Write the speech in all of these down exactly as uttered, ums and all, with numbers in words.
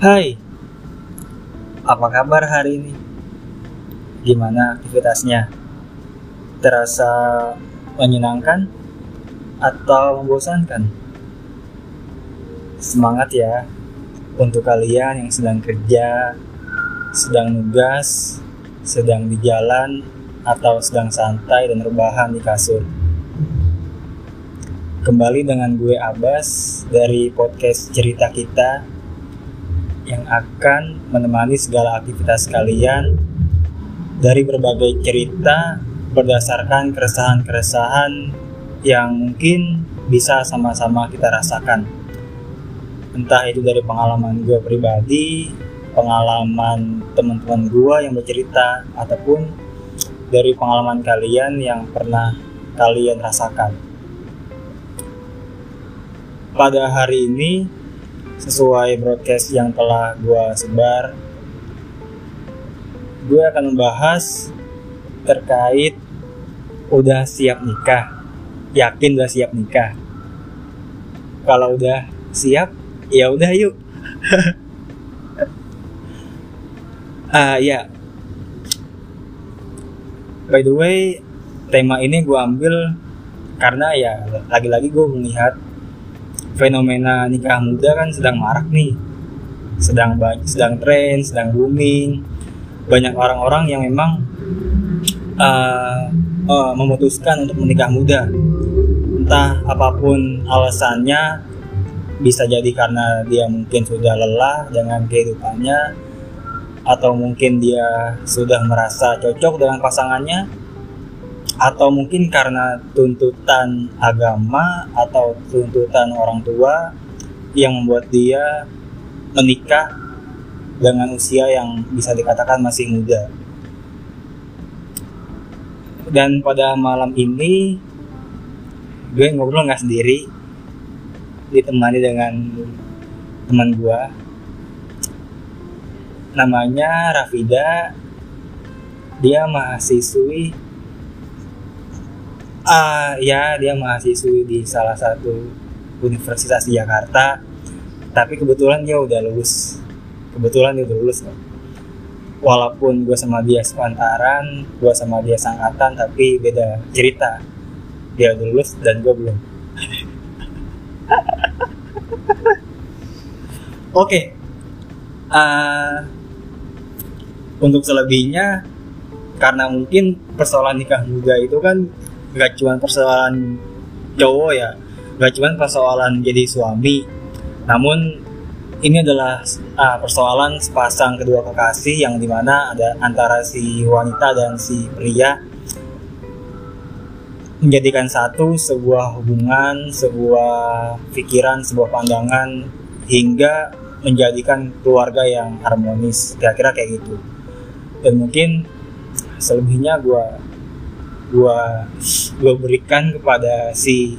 Hai, apa kabar hari ini? Gimana aktivitasnya? Terasa menyenangkan atau membosankan? Semangat ya untuk kalian yang sedang kerja, sedang nugas, sedang di jalan, atau sedang santai dan rebahan di kasur. Kembali dengan gue Abas dari podcast Cerita Kita, yang akan menemani segala aktivitas kalian dari berbagai cerita berdasarkan keresahan-keresahan yang mungkin bisa sama-sama kita rasakan. Entah itu dari pengalaman gue pribadi, pengalaman teman-teman gue yang bercerita, ataupun dari pengalaman kalian yang pernah kalian rasakan. Pada hari ini, sesuai broadcast yang telah gue sebar, gue akan membahas terkait udah siap nikah. Yakin udah siap nikah? Kalau udah siap, ya udah yuk. Ah uh, ya. Yeah. By the way, tema ini gue ambil karena ya lagi-lagi gue melihat fenomena nikah muda kan sedang marak nih, sedang sedang tren, sedang booming. Banyak orang-orang yang memang uh, uh, memutuskan untuk menikah muda. Entah apapun alasannya, bisa jadi karena dia mungkin sudah lelah dengan kehidupannya, atau mungkin dia sudah merasa cocok dengan pasangannya, atau mungkin karena tuntutan agama atau tuntutan orang tua yang membuat dia menikah dengan usia yang bisa dikatakan masih muda. Dan pada malam ini gue ngobrol gak sendiri, ditemani dengan teman gue, namanya Rafida. Dia mahasiswi Uh, ya dia mahasiswi di salah satu universitas di Jakarta, tapi kebetulan dia udah lulus kebetulan dia udah lulus loh. Walaupun gue sama dia sepantaran, gue sama dia seangkatan, tapi beda cerita. Dia udah lulus dan gue belum. Oke okay. uh, Untuk selebihnya, karena mungkin persoalan nikah muda itu kan gak cuma persoalan cowok ya, gak cuma persoalan jadi suami, namun ini adalah ah, persoalan sepasang kedua kekasih yang dimana ada antara si wanita dan si pria, menjadikan satu sebuah hubungan, sebuah pikiran, sebuah pandangan, hingga menjadikan keluarga yang harmonis. Kira-kira kayak gitu. Dan mungkin selebihnya gue Gua, gua berikan kepada si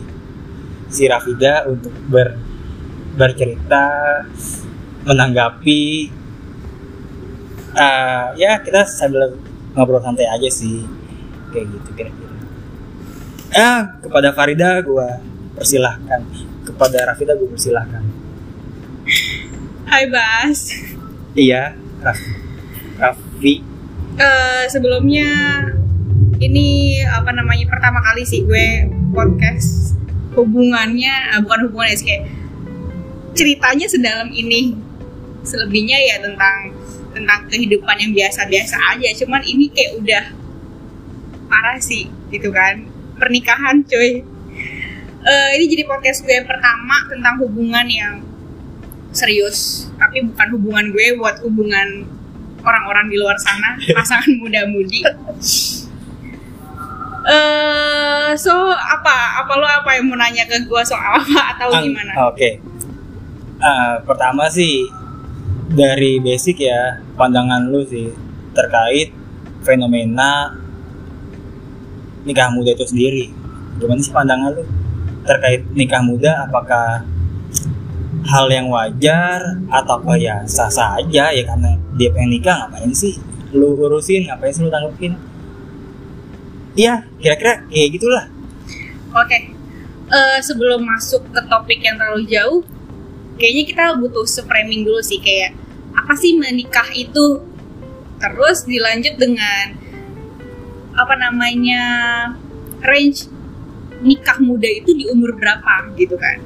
si Rafida untuk ber, bercerita, menanggapi. Uh, ya kita sambil ngobrol santai aja sih, kayak gitu kira-kira. Ah kepada Farida gua persilahkan, kepada Rafida gua persilahkan. Hai Bas. Iya, Rafi. Rafi. Uh, sebelumnya. Ini apa namanya pertama kali sih gue podcast, hubungannya bukan hubungan sih, kayak ceritanya sedalam ini. Selebihnya ya tentang tentang kehidupan yang biasa-biasa aja, cuman ini kayak udah parah sih gitu kan, pernikahan cuy. Uh, ini jadi podcast gue yang pertama tentang hubungan yang serius, tapi bukan hubungan gue, buat hubungan orang-orang di luar sana, pasangan muda-mudi. Uh, so apa apa lo apa yang mau nanya ke gue soal apa atau An- gimana? Oke, okay. uh, pertama sih dari basic ya, pandangan lo sih terkait fenomena nikah muda itu sendiri. Gimana sih pandangan lo terkait nikah muda? Apakah hal yang wajar ataukah ya sah-sah aja ya, karena dia pengen nikah, ngapain sih lo urusin, ngapain sih lo tanggepin? Iya, kira-kira kayak gitulah. Oke, okay. uh, sebelum masuk ke topik yang terlalu jauh, kayaknya kita butuh se-framing dulu sih, kayak apa sih menikah itu. Terus dilanjut dengan apa namanya range nikah muda itu di umur berapa gitu kan.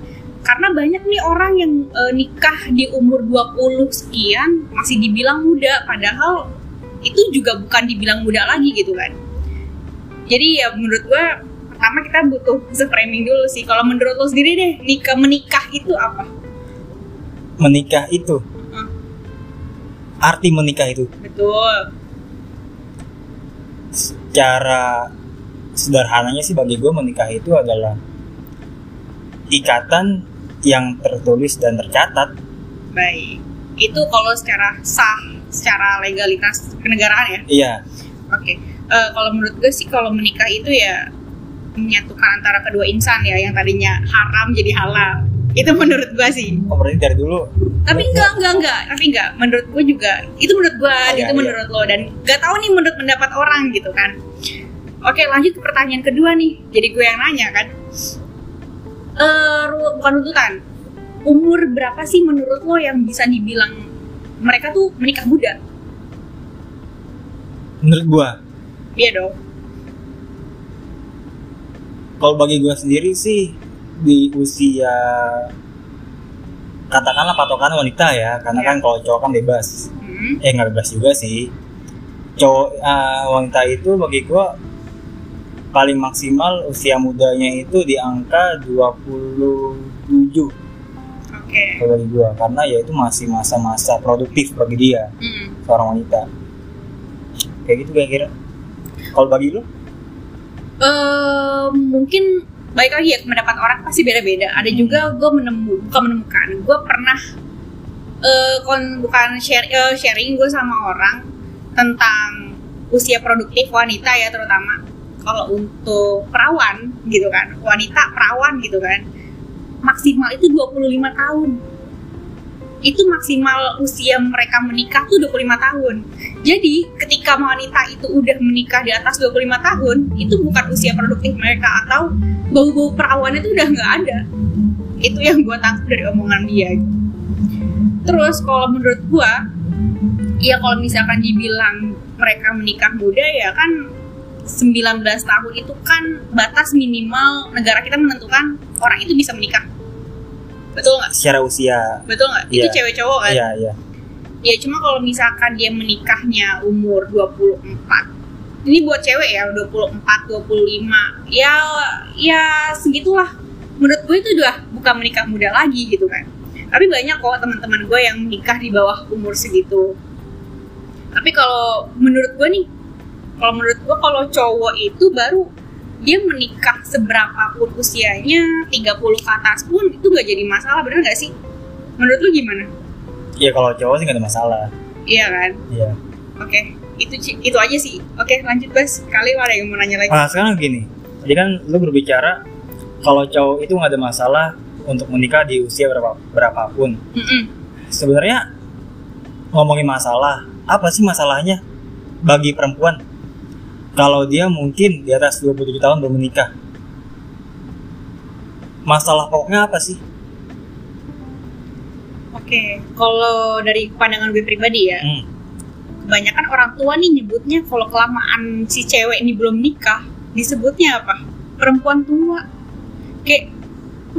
Karena banyak nih orang yang e, nikah di umur dua puluh sekian masih dibilang muda, padahal itu juga bukan dibilang muda lagi gitu kan. Jadi ya menurut gue pertama kita butuh reframing dulu sih. Kalau menurut lo sendiri deh, nikah menikah itu apa? Menikah itu? Hmm. Arti menikah itu? Betul. Secara sederhananya sih bagi gue menikah itu adalah ikatan yang tertulis dan tercatat. Baik, itu kalau secara sah, secara legalitas kenegaraan ya? Iya. Oke, okay. uh, kalau menurut gue sih kalau menikah itu ya menyatukan antara kedua insan ya, yang tadinya haram jadi halal. Itu menurut gue sih. Oh, berarti dari dulu. Tapi enggak, enggak, enggak. Tapi enggak, menurut gue juga. Itu menurut gue, oh, itu iya, menurut iya. lo. Dan gak tahu nih menurut pendapat orang gitu kan. Oke, lanjut ke pertanyaan kedua nih. Jadi gue yang nanya kan. Uh, bukan tuntutan. Umur berapa sih menurut lo yang bisa dibilang mereka tuh menikah muda? Menurut gue? Iya dong. Kalau bagi gue sendiri sih di usia katakanlah patokan wanita ya, karena yeah. kan kalau cowok kan bebas. Mm-hmm. Eh nggak bebas juga sih. Cowok uh, wanita itu bagi gua paling maksimal usia mudanya itu di angka dua puluh tujuh. Oke. Okay. Bagi gua karena ya itu masih masa-masa produktif bagi dia mm-hmm. seorang wanita. Kayak gitu kira-kira. Kalau bagi lu? Uh, mungkin baik lagi ya, pendapat orang pasti beda-beda. Ada juga gue menemu, bukan menemukan, gue pernah uh, kon, bukan share, uh, sharing gue sama orang tentang usia produktif wanita ya, terutama kalau untuk perawan gitu kan, wanita perawan gitu kan, maksimal itu dua puluh lima tahun. Itu maksimal usia mereka menikah tuh dua puluh lima tahun. Jadi ketika wanita itu udah menikah di atas dua puluh lima tahun, itu bukan usia produktif mereka, atau bau-bau perawannya itu udah gak ada. Itu yang gue tangkap dari omongan dia. Terus kalau menurut gue, ya kalau misalkan dibilang mereka menikah muda ya kan, sembilan belas tahun itu kan batas minimal negara kita menentukan orang itu bisa menikah. Betul gak? Secara usia. Betul gak? Ya. Itu cewek cowok kan? Iya, iya. Ya cuma kalau misalkan dia menikahnya umur dua puluh empat, ini buat cewek ya, dua puluh empat, dua puluh lima, ya ya segitulah. Menurut gue itu udah bukan menikah muda lagi gitu kan. Tapi banyak kok teman-teman gue yang menikah di bawah umur segitu. Tapi kalau menurut gue nih, kalau menurut gue kalau cowok itu baru dia menikah seberapa pun usianya, tiga puluh ke atas pun itu gak jadi masalah, bener gak sih? Menurut lu gimana? Iya kalau cowok sih gak ada masalah. Iya kan? Iya. Oke. Okay. Itu itu aja sih. Oke lanjut Bas, kali ada yang mau nanya lagi. Nah sekarang gini, jadi kan lu berbicara kalau cowok itu gak ada masalah untuk menikah di usia berapa, berapapun. Mm-mm. Sebenarnya ngomongin masalah, apa sih masalahnya bagi perempuan kalau dia mungkin di atas dua puluh tujuh tahun belum menikah? Masalah pokoknya apa sih? Oke, kalau dari pandangan gue pribadi ya, mm. kebanyakan orang tua nih nyebutnya kalau kelamaan si cewek ini belum nikah, disebutnya apa? Perempuan tua. Kayak,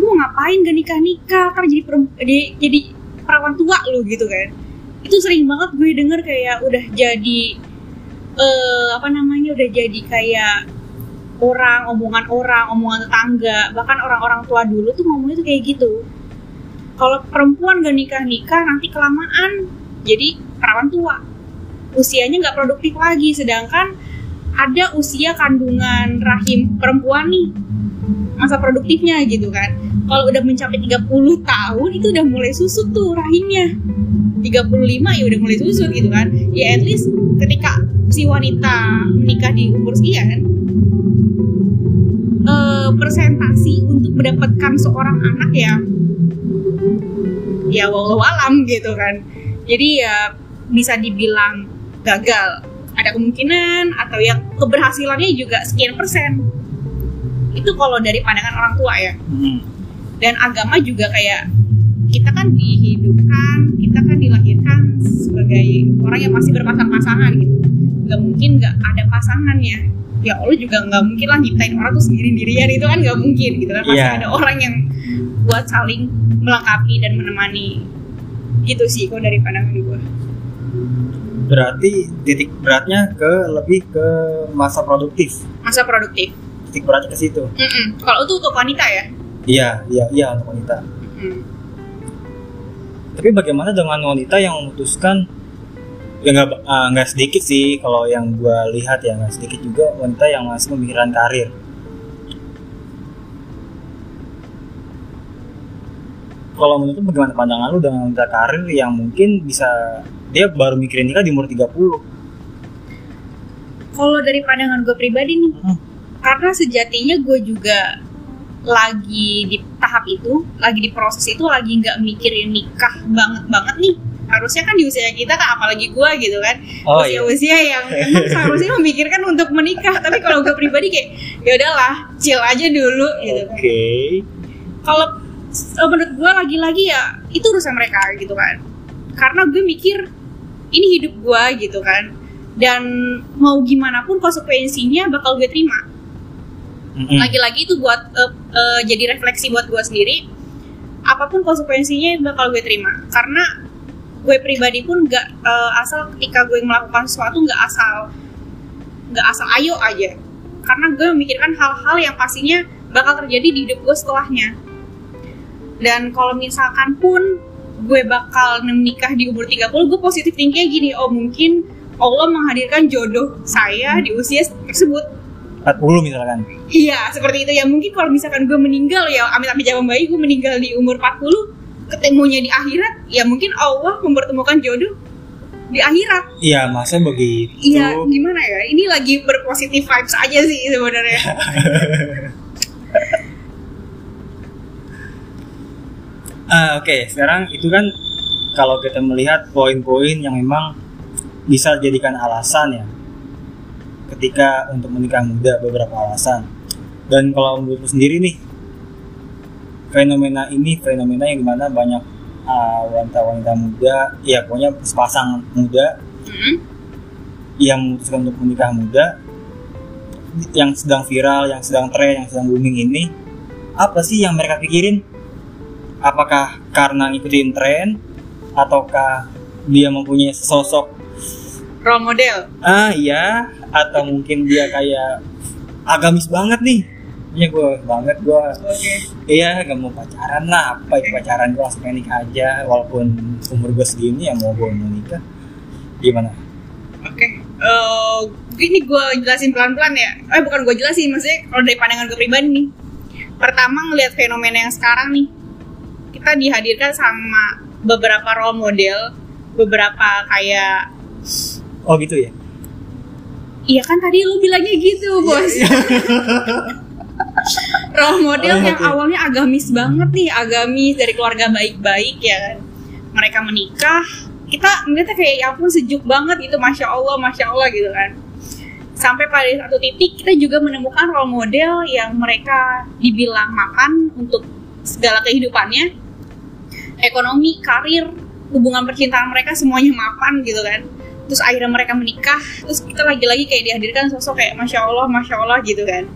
lu ngapain gak nikah-nikah, kan jadi, jadi, jadi perawan tua lu gitu kan. Itu sering banget gue denger kayak udah jadi, uh, apa namanya, udah jadi kayak orang, omongan orang, omongan tetangga. Bahkan orang-orang tua dulu tuh ngomongnya tuh kayak gitu. Kalau perempuan gak nikah-nikah, nanti kelamaan jadi perawan tua, usianya nggak produktif lagi, sedangkan ada usia kandungan rahim perempuan nih masa produktifnya gitu kan. Kalau udah mencapai tiga puluh tahun itu udah mulai susut tuh rahimnya, tiga puluh lima ya udah mulai susut gitu kan. Ya at least ketika si wanita menikah di umur sekian, e, persentasi untuk mendapatkan seorang anak ya ya wallahu alam gitu kan. Jadi ya bisa dibilang gagal, ada kemungkinan, atau ya keberhasilannya juga sekian persen. Itu kalau dari pandangan orang tua ya. hmm. Dan agama juga kayak kita kan dihidupkan, kita kan dilahirkan sebagai orang yang masih berpasang-pasangan gitu. Gak mungkin gak ada pasangannya. Ya Allah juga gak mungkin lah nyiptain orang tuh sendiri-dirian, itu kan gak mungkin gitu kan. Pasti yeah. ada orang yang buat saling melengkapi dan menemani. Gitu sih kok dari pandangan gue. Berarti titik beratnya ke lebih ke masa produktif. Masa produktif. Titik beratnya ke situ. Kalau itu untuk wanita ya? Iya, iya, iya untuk wanita. Mm-mm. Tapi bagaimana dengan wanita yang memutuskan? Ya nggak uh, nggak sedikit sih kalau yang gue lihat ya, nggak sedikit juga wanita yang masih memikirkan karir. Kalau menurut lu bagaimana pandangan lu dengan wanita karir yang mungkin bisa dia baru mikirin nikah di umur tiga puluh? Kalau dari pandangan gue pribadi nih, hmm. karena sejatinya gue juga lagi di tahap itu, lagi di proses itu, lagi nggak mikirin nikah banget-banget nih. Harusnya kan di usia kita kan, apalagi gue gitu kan, oh, usia-usia iya. yang emang seharusnya memikirkan untuk menikah. Tapi kalau gue pribadi kayak ya udahlah, chill aja dulu gitu kan. Okay. Kalau Oh, menurut gue lagi-lagi ya itu urusan mereka gitu kan, karena gue mikir ini hidup gue gitu kan, dan mau gimana pun konsekuensinya bakal gue terima. Mm-hmm. Lagi-lagi itu buat uh, uh, jadi refleksi buat gue sendiri, apapun konsekuensinya bakal gue terima, karena gue pribadi pun nggak uh, asal ketika gue melakukan sesuatu nggak asal nggak asal ayo aja, karena gue memikirkan hal-hal yang pastinya bakal terjadi di hidup gue setelahnya. Dan kalau misalkan pun gue bakal menikah di umur tiga puluh, gue positif thinkingnya gini, oh mungkin Allah menghadirkan jodoh saya di usia tersebut empat puluh misalkan. Iya, seperti itu ya. Mungkin kalau misalkan gue meninggal ya, amit-amit jaman bayi, gue meninggal di umur empat puluh, ketemunya di akhirat, ya mungkin Allah mempertemukan jodoh di akhirat. Iya, masa begitu. Iya, gimana ya, ini lagi berpositif vibes aja sih sebenarnya. Uh, Oke, okay. Sekarang itu kan kalau kita melihat poin-poin yang memang bisa dijadikan alasan ya ketika untuk menikah muda, beberapa alasan. Dan kalau menurut sendiri nih, fenomena ini fenomena yang dimana banyak uh, wanita-wanita muda, ya pokoknya sepasang muda mm-hmm. yang memutuskan untuk menikah muda, yang sedang viral, yang sedang tren, yang sedang booming ini, apa sih yang mereka pikirin? Apakah karena ngikutin tren, ataukah dia mempunyai sosok role model? Ah iya, atau mungkin dia kayak agamis banget nih. Iya gue banget gue. Okay. Iya gak mau pacaran lah, apa itu pacaran, gue langsung nikah aja. Walaupun umur gue segini ya mau gue mau nikah. Gimana? Oke, okay. uh, ini gue jelasin pelan-pelan ya. Eh bukan gue jelasin, maksudnya kalau dari pandangan gue pribadi nih. Pertama ngelihat fenomena yang sekarang nih. Kita dihadirkan sama beberapa role model, beberapa kayak oh gitu ya? Iya kan tadi lu bilangnya gitu bos. Role model oh, yang okay. awalnya agamis banget nih, agamis dari keluarga baik-baik ya kan. Mereka menikah, kita ngeliatnya kayak ya ampun sejuk banget gitu, masya Allah, masya Allah gitu kan. Sampai pada satu titik kita juga menemukan role model yang mereka dibilang makan untuk segala kehidupannya, ekonomi, karir, hubungan percintaan mereka semuanya mapan gitu kan. Terus akhirnya mereka menikah, terus kita lagi-lagi kayak dihadirkan sosok kayak masya Allah, masya Allah gitu kan.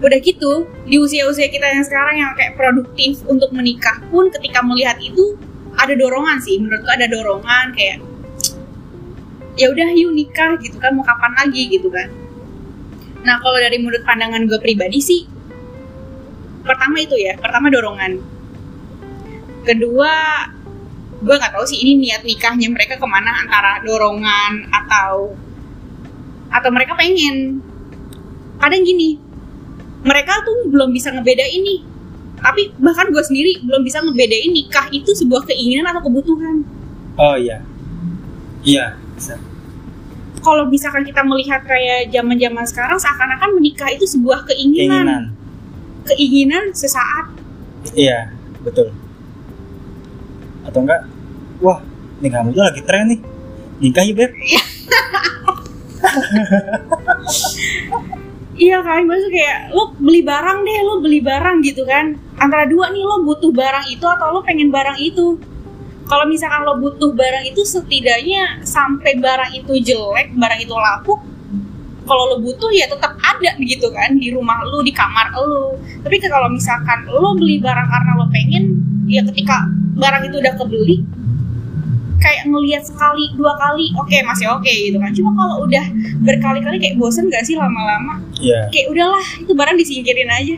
Udah gitu, di usia-usia kita yang sekarang yang kayak produktif untuk menikah pun ketika melihat itu ada dorongan sih, menurutku ada dorongan kayak ya udah yuk nikah gitu kan, mau kapan lagi gitu kan. Nah kalau dari menurut pandangan gue pribadi sih, pertama itu ya, pertama dorongan. Kedua, gue nggak tahu sih ini niat nikahnya mereka kemana, antara dorongan atau atau mereka pengen. Kadang gini, mereka tuh belum bisa ngebedain nih. Tapi bahkan gue sendiri belum bisa ngebedain nikah itu sebuah keinginan atau kebutuhan. Oh iya, iya bisa. Kalau misalkan kita melihat kayak zaman-zaman sekarang seakan-akan menikah itu sebuah keinginan. keinginan. Keinginan sesaat. Iya, betul. Atau enggak, wah, nikah muda lagi tren nih, nikah ya Beb. Iya kan, maksudnya kayak, lo beli barang deh, lo beli barang gitu kan. antara dua nih, lo butuh barang itu atau lo pengen barang itu. Kalau misalkan lo butuh barang itu, setidaknya sampai barang itu jelek, barang itu lapuk, kalau lo butuh ya tetap ada begitu kan, di rumah lo, di kamar lo. Tapi kalau misalkan lo beli barang karena lo pengen, ya ketika barang itu udah kebeli, kayak ngelihat sekali, dua kali, oke okay, masih oke okay, gitu kan. Cuma kalau udah berkali-kali kayak bosen gak sih lama-lama? Yeah. Kayak udahlah, itu barang disingkirin aja.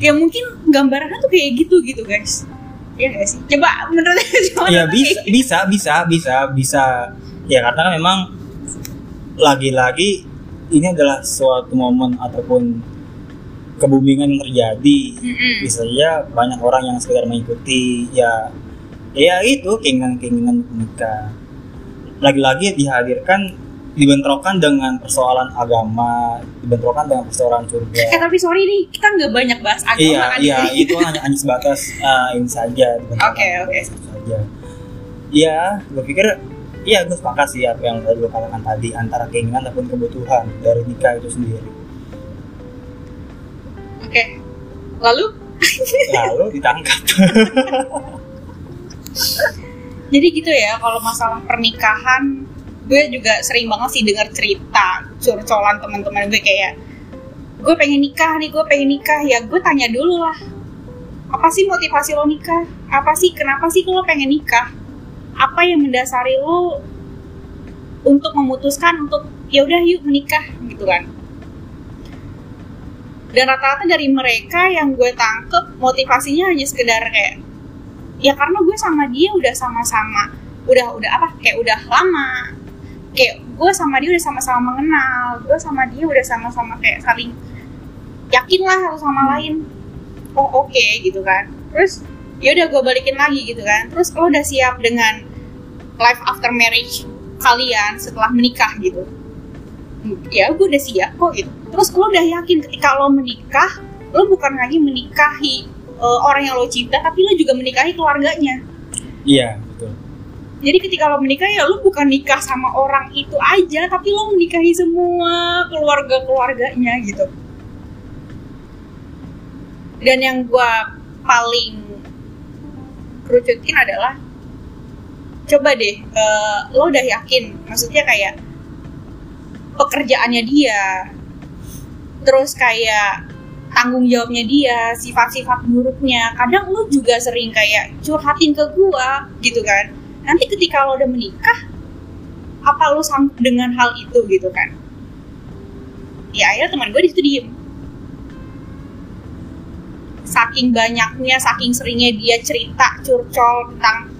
Ya mungkin gambarannya tuh kayak gitu gitu guys. Ya gak sih? Coba menurutnya gimana? Ya bisa, bisa, bisa, bisa, bisa. Ya karena memang lagi-lagi ini adalah suatu momen ataupun keboomingan yang terjadi. Mm-hmm. Bisa ya banyak orang yang sekedar mengikuti ya, ya itu keinginan-keinginan mereka. Lagi-lagi dihadirkan, dibentrokan dengan persoalan agama, dibentrokan dengan persoalan surga. Eh tapi sorry nih, kita nggak banyak bahas agama. Iya, iya itu hanya hanya sebatas uh, ini saja. Oke oke. Saja. Iya, gue pikir, iya gue sepakat sih apa yang lo katakan tadi antara keinginan ataupun kebutuhan dari nikah itu sendiri. Oke, okay. lalu? Lalu ditangkap. Jadi gitu ya, kalau masalah pernikahan. Gue juga sering banget sih dengar cerita curcolan teman-teman gue kayak, gue pengen nikah nih, gue pengen nikah. Ya gue tanya dulu lah, apa sih motivasi lo nikah? Apa sih, kenapa sih lo pengen nikah? Apa yang mendasari lo untuk memutuskan untuk yaudah yuk menikah gitu kan. Dan rata-rata dari mereka yang gue tangkep motivasinya hanya sekedar kayak, ya karena gue sama dia udah sama-sama, Udah udah apa, kayak udah lama, kayak gue sama dia udah sama-sama mengenal, gue sama dia udah sama-sama kayak saling yakin lah satu sama lain. Oh oke okay, gitu kan. Terus ya udah gue balikin lagi gitu kan. Terus lo udah siap dengan life after marriage kalian setelah menikah gitu? Ya gue udah siap kok gitu. Terus lo udah yakin ketika lo menikah, lo bukan lagi menikahi uh, orang yang lo cinta, tapi lo juga menikahi keluarganya. Iya betul. Jadi ketika lo menikah ya lo bukan nikah sama orang itu aja, tapi lo menikahi semua keluarga-keluarganya gitu. Dan yang gue paling kerucutin adalah, coba deh, uh, lo udah yakin, maksudnya kayak pekerjaannya dia, terus kayak tanggung jawabnya dia, sifat-sifat buruknya. Kadang lo juga sering kayak curhatin ke gue gitu kan. Nanti ketika lo udah menikah, apa lo sanggup dengan hal itu gitu kan? Ya akhirnya teman gue disitu diem. Saking banyaknya, saking seringnya dia cerita curcol tentang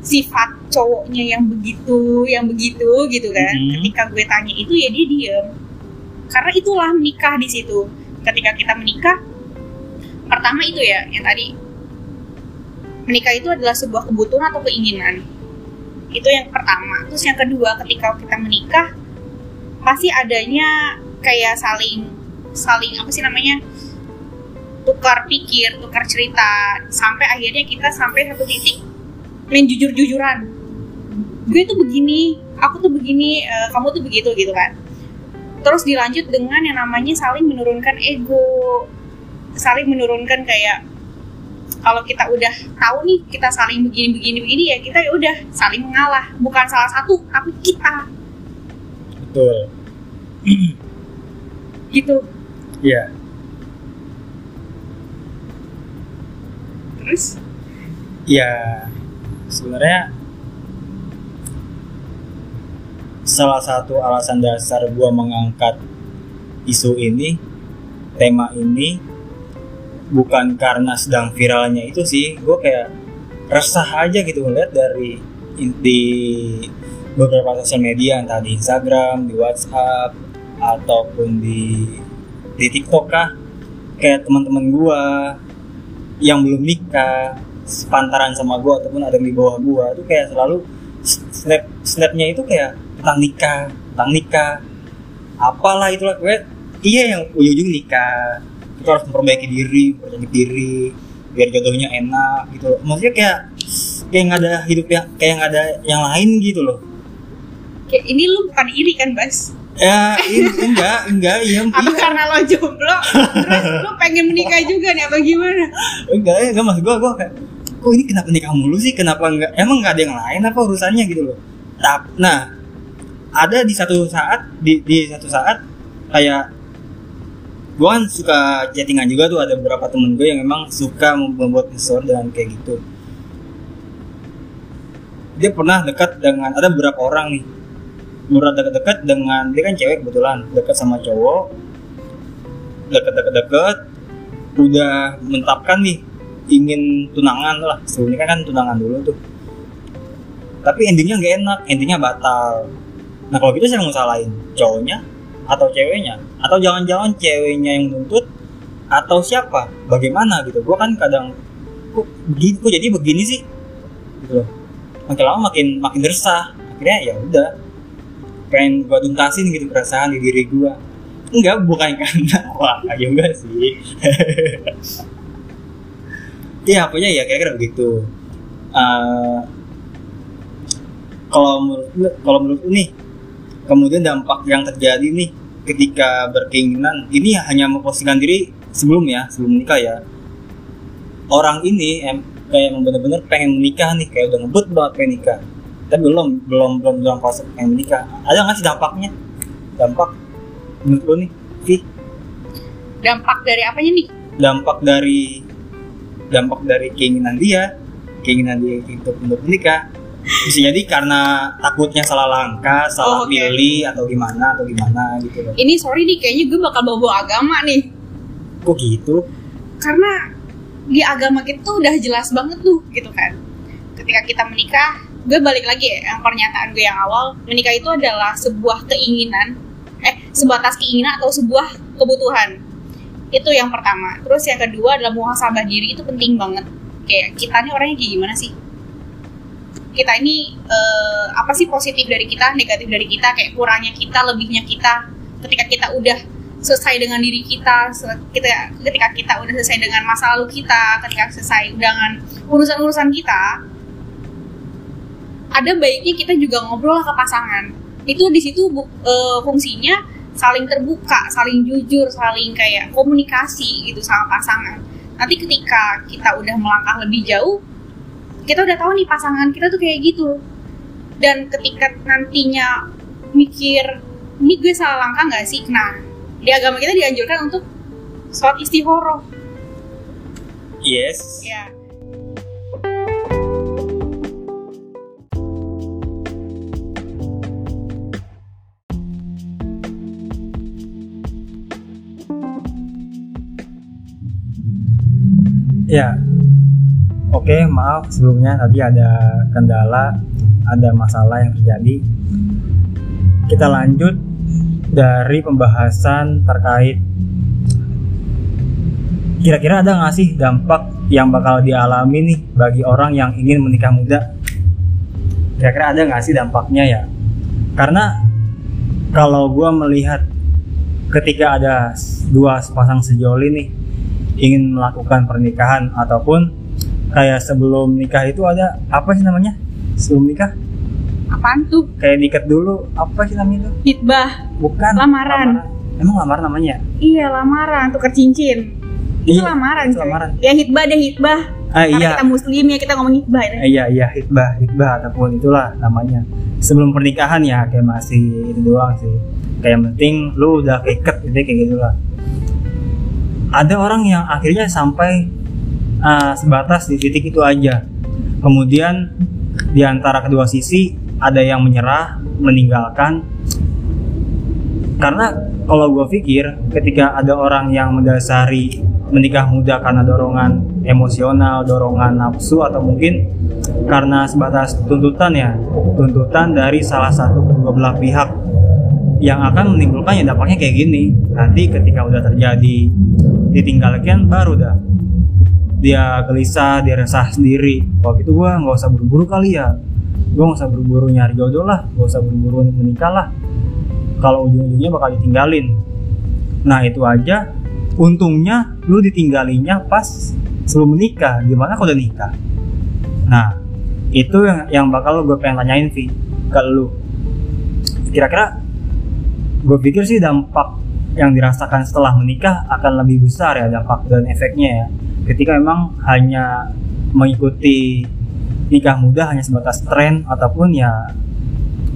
sifat cowoknya yang begitu, yang begitu gitu kan. Mm-hmm. Ketika gue tanya itu ya dia diem. Karena itulah menikah di situ. Ketika kita menikah, pertama itu ya yang tadi, menikah itu adalah sebuah kebutuhan atau keinginan. Itu yang pertama. Terus yang kedua, ketika kita menikah pasti adanya kayak saling saling apa sih namanya, tukar pikir, tukar cerita, sampai akhirnya kita sampai satu titik main jujur-jujuran. Gue tuh begini, aku tuh begini, uh, kamu tuh begitu gitu kan. Terus dilanjut dengan yang namanya saling menurunkan ego, saling menurunkan kayak, kalau kita udah tahu nih kita saling begini-begini-begini ya kita ya udah saling mengalah, bukan salah satu tapi kita. Betul. Gitu. Iya. Yeah. Terus? Ya yeah, sebenarnya salah satu alasan dasar gua mengangkat isu ini, tema ini, bukan karena sedang viralnya itu sih. Gue kayak resah aja gitu ngeliat dari di beberapa sosial media, entah di Instagram, di WhatsApp, ataupun di di TikTok kah, kayak teman-teman gue yang belum nikah sepantaran sama gue ataupun ada yang di bawah gue tuh kayak selalu snap snapnya itu kayak tentang nikah, tentang nikah, apalah itulah. Gue iya yang ujung-ujung nikah, kita harus memperbaiki diri, memperbaiki diri biar jodohnya enak gitu loh. Maksudnya kayak kayak nggak ada hidup yang kayak nggak ada yang lain gitu loh. Kayak ini lu bukan iri kan Bas? Ya, enggak, enggak, iya. Apa iya. Karena lo jomblo, terus lo pengen menikah juga nih, apa gimana? Enggak, ya, enggak, mas gue, gue kayak, kok ini kenapa nikah mulu sih? Kenapa enggak? Emang enggak ada yang lain apa urusannya gitu loh. Nah, ada di satu saat, di, di satu saat kayak gue kan suka chattingan juga tuh, ada beberapa temen gue yang memang suka membuat mesra dengan kayak gitu. Dia pernah dekat dengan, ada beberapa orang nih, berat deket-deket dengan, dia kan cewek kebetulan, deket sama cowok, deket-deket-deket, udah mentapkan nih, ingin tunangan lah, sebenernya kan tunangan dulu tuh, tapi endingnya gak enak, endingnya batal. Nah kalau gitu saya mau salahin cowoknya atau ceweknya, atau jangan-jangan ceweknya yang nuntut, atau siapa, bagaimana gitu. Gue kan kadang, kok, kok jadi begini sih, gitu loh. Makin lama makin makin resah, akhirnya ya udah. Pengen gue tuntasin gitu perasaan di diri gue. Enggak, bukan karena wah kayak juga sih. Iya, pokoknya ya kira-kira begitu. Kalau uh, kalau menurut lu nih, kemudian dampak yang terjadi nih ketika berkeinginan ini hanya memposisikan diri sebelum ya sebelum menikah ya. Orang ini em, kayak benar-benar pengen menikah nih, kayak udah ngebut banget pengen nikah. Tapi belum belum belum dalam proses yang menikah. Ada nggak sih dampaknya? Dampak menurut lo nih, Vi? Dampak dari apanya nih? Dampak dari dampak dari keinginan dia, keinginan dia untuk untuk menikah. Bisa jadi karena takutnya salah langkah, salah oh, okay. pilih atau gimana atau gimana gitu loh. Ini sorry nih, kayaknya gue bakal bawa-bawa agama nih. Kok gitu? Karena di agama kita tuh udah jelas banget tuh gitu kan. Ketika kita menikah, gue balik lagi ya, yang pernyataan gue yang awal, menikah itu adalah sebuah keinginan, eh sebatas keinginan atau sebuah kebutuhan. Itu yang pertama. Terus yang kedua adalah muhasabah diri, itu penting banget. Kayak kita ini orangnya kayak gimana sih? Kita ini eh, apa sih positif dari kita, negatif dari kita, kayak kurangnya kita, lebihnya kita. Ketika kita udah selesai dengan diri kita, kita ketika kita udah selesai dengan masa lalu kita, ketika selesai dengan urusan-urusan kita, ada baiknya kita juga ngobrol lah ke pasangan. Itu di situ bu, e, fungsinya saling terbuka, saling jujur, saling kayak komunikasi gitu sama pasangan. Nanti ketika kita udah melangkah lebih jauh, kita udah tahu nih pasangan kita tuh kayak gitu. Dan ketika nantinya mikir, ini gue salah langkah nggak sih? Nah, di agama kita dianjurkan untuk sholat istikharah. Yes. Ya. Yeah. Ya, oke okay, maaf sebelumnya tadi ada kendala, ada masalah yang terjadi. Kita lanjut dari pembahasan terkait kira-kira ada nggak sih dampak yang bakal dialami nih bagi orang yang ingin menikah muda? Kira-kira ada nggak sih dampaknya ya? Karena kalau gue melihat ketika ada dua sepasang sejoli nih ingin melakukan pernikahan ataupun kayak sebelum nikah itu ada apa sih namanya sebelum nikah? Apaan tuh? Kayak diket dulu, apa sih namanya itu? Hitbah. Bukan. Lamaran. lamaran. Emang lamaran namanya? Iya lamaran, tukar cincin. Itu iya, lamaran. Itu lamaran. Ya hitbah deh hitbah. Ah, karena iya. Kita muslim ya kita ngomong hitbah. Ya. Iya iya hitbah hitbah ataupun itulah namanya. Sebelum pernikahan ya kayak masih itu doang sih. Kayak penting lu udah keiket gitu kayak gitulah. Ada orang yang akhirnya sampai uh, sebatas di titik itu aja. Kemudian di antara kedua sisi ada yang menyerah, meninggalkan. Karena kalau gue pikir ketika ada orang yang mendasari menikah muda karena dorongan emosional, dorongan nafsu atau mungkin karena sebatas tuntutan ya, tuntutan dari salah satu kedua belah pihak yang akan menimbulkan ya dampaknya kayak gini. Nanti ketika udah terjadi ditinggalkan baru dah dia gelisah, dia resah sendiri. Kalau gitu gue nggak usah buru-buru kali ya, gue nggak usah buru-buru nyari jodoh lah, nggak usah buru-buru menikah lah. Kalau ujung-ujungnya bakal ditinggalin. Nah itu aja. Untungnya lu ditinggalinnya pas sebelum menikah. Gimana kalau udah nikah? Nah itu yang yang bakal gue pengen tanyain Vi ke lu. Kira-kira gue pikir sih dampak yang dirasakan setelah menikah akan lebih besar ya dampak dan efeknya ya, ketika memang hanya mengikuti nikah muda hanya sebatas tren ataupun ya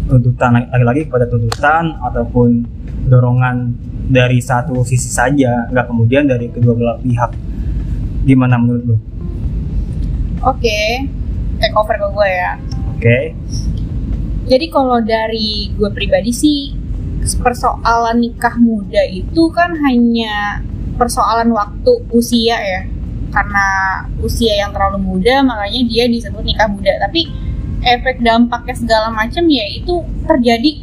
tuntutan, lagi-lagi kepada tuntutan ataupun dorongan dari satu sisi saja, nggak kemudian dari kedua belah pihak. Gimana menurut lo? Oke, okay. Take over ke gue ya. Oke. Okay. Jadi kalau dari gue pribadi sih, persoalan nikah muda itu kan hanya persoalan waktu usia ya, karena usia yang terlalu muda makanya dia disebut nikah muda. Tapi efek dampaknya segala macam ya itu terjadi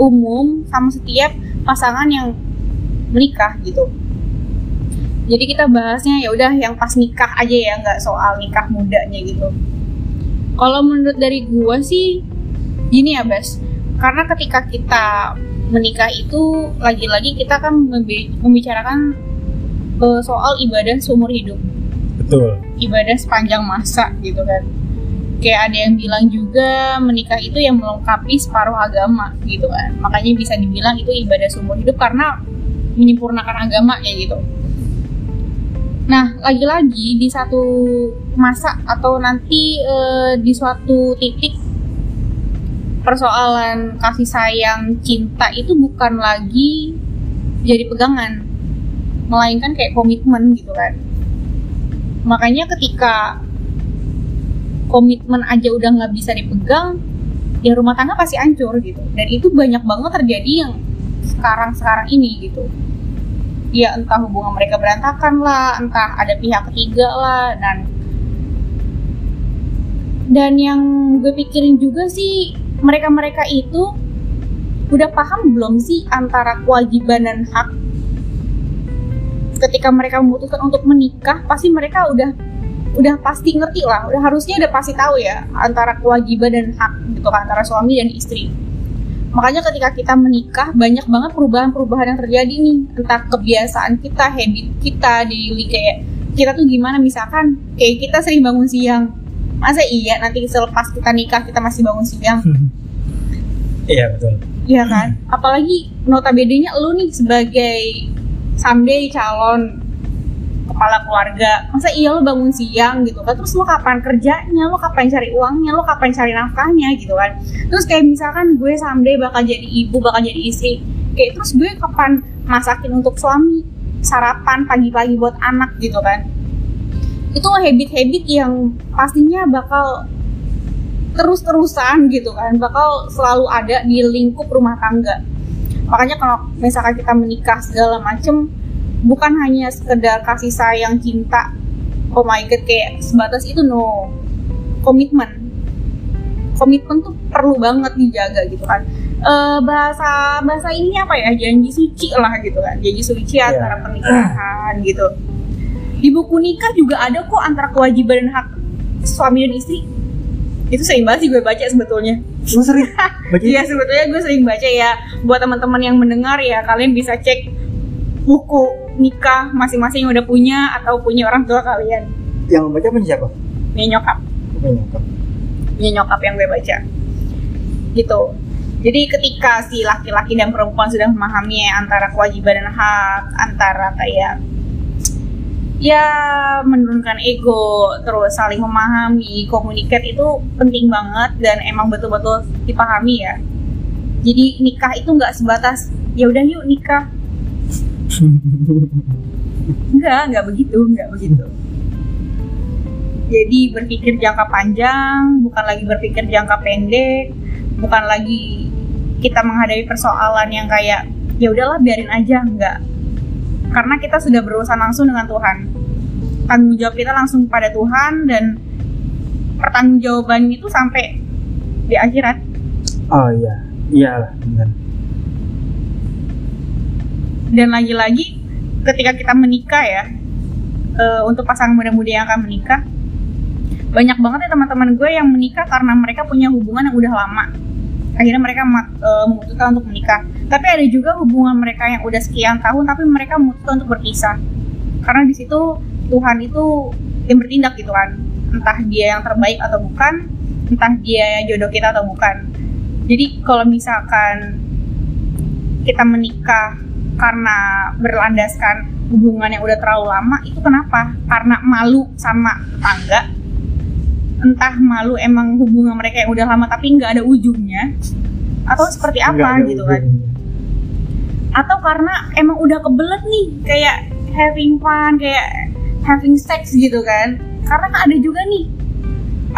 umum sama setiap pasangan yang menikah gitu. Jadi kita bahasnya ya udah yang pas nikah aja ya, nggak soal nikah mudanya gitu. Kalau menurut dari gue sih gini ya Bas, karena ketika kita menikah itu lagi-lagi kita kan membicarakan uh, soal ibadah seumur hidup. Betul. Ibadah sepanjang masa gitu kan. Kayak ada yang bilang juga menikah itu yang melengkapi separuh agama gitu kan. Makanya bisa dibilang itu ibadah seumur hidup karena menyempurnakan agama ya gitu. Nah, lagi-lagi di satu masa atau nanti uh, di suatu titik persoalan kasih sayang, cinta itu bukan lagi jadi pegangan, melainkan kayak komitmen gitu kan. Makanya ketika komitmen aja udah nggak bisa dipegang, ya rumah tangga pasti hancur gitu. Dan itu banyak banget terjadi yang sekarang-sekarang ini gitu. Ya entah hubungan mereka berantakan lah, entah ada pihak ketiga lah, dan dan yang gue pikirin juga sih, mereka-mereka itu udah paham belum sih antara kewajiban dan hak? Ketika mereka memutuskan untuk menikah, pasti mereka udah udah pasti ngerti lah, udah harusnya udah pasti tahu ya antara kewajiban dan hak gitu kan, antara suami dan istri. Makanya ketika kita menikah banyak banget perubahan-perubahan yang terjadi nih, entah kebiasaan kita, habit kita di kayak kita tuh gimana, misalkan kayak kita sering bangun siang. Masa iya nanti selepas kita nikah kita masih bangun siang? Iya betul. Iya kan? Apalagi notabene-nya lu nih sebagai someday calon kepala keluarga, masa iya lu bangun siang gitu kan? Terus lu kapan kerjanya, lu kapan cari uangnya, lu kapan cari nafkahnya gitu kan? Terus kayak misalkan gue someday bakal jadi ibu, bakal jadi istri, kayak terus gue kapan masakin untuk suami, sarapan pagi-pagi buat anak gitu kan? Itu habit-habit yang pastinya bakal terus-terusan gitu kan, bakal selalu ada di lingkup rumah tangga. Makanya kalau misalkan kita menikah segala macem, bukan hanya sekedar kasih sayang, cinta, oh my god kayak sebatas itu, no. Komitmen komitmen tuh perlu banget dijaga gitu kan. E, bahasa bahasa ini apa ya, janji suci lah gitu kan, janji suci yeah. Antara pernikahan gitu. Di buku nikah juga ada kok antara kewajiban dan hak suami dan istri. Itu sering banget sih gue baca sebetulnya. Gue sering baca? Iya sebetulnya gue sering baca ya. Buat teman-teman yang mendengar ya, kalian bisa cek buku nikah masing-masing yang udah punya atau punya orang tua kalian. Yang membaca punya siapa? Punya nyokap. Punya nyokap. Punya nyokap yang gue baca. Gitu. Jadi ketika si laki-laki dan perempuan sudah memahami antara kewajiban dan hak, antara kayak ya menurunkan ego, terus saling memahami, komunikat itu penting banget dan emang betul-betul dipahami ya. Jadi nikah itu nggak sebatas ya udah yuk nikah. Enggak, nggak begitu, nggak begitu. Jadi berpikir jangka panjang, bukan lagi berpikir jangka pendek, bukan lagi kita menghadapi persoalan yang kayak ya udahlah biarin aja, enggak. Karena kita sudah berurusan langsung dengan Tuhan, tanggung jawab kita langsung pada Tuhan, dan pertanggungjawaban itu sampai di akhirat. Oh iya, iyalah benar. Dan lagi-lagi ketika kita menikah ya, e, untuk pasangan muda-mudi yang akan menikah, banyak banget ya teman-teman gue yang menikah karena mereka punya hubungan yang udah lama, akhirnya mereka e, memutuskan untuk menikah. Tapi ada juga hubungan mereka yang udah sekian tahun, tapi mereka memutuskan untuk berpisah. Karena di situ Tuhan itu yang bertindak gitu kan. Entah dia yang terbaik atau bukan, entah dia yang jodoh kita atau bukan. Jadi kalau misalkan kita menikah karena berlandaskan hubungan yang udah terlalu lama, itu kenapa? Karena malu sama tetangga, entah malu emang hubungan mereka yang udah lama tapi nggak ada ujungnya, atau seperti apa gitu ujung. Kan? Atau karena emang udah kebelet nih, kayak having fun, kayak having sex gitu kan? Karena ada juga nih,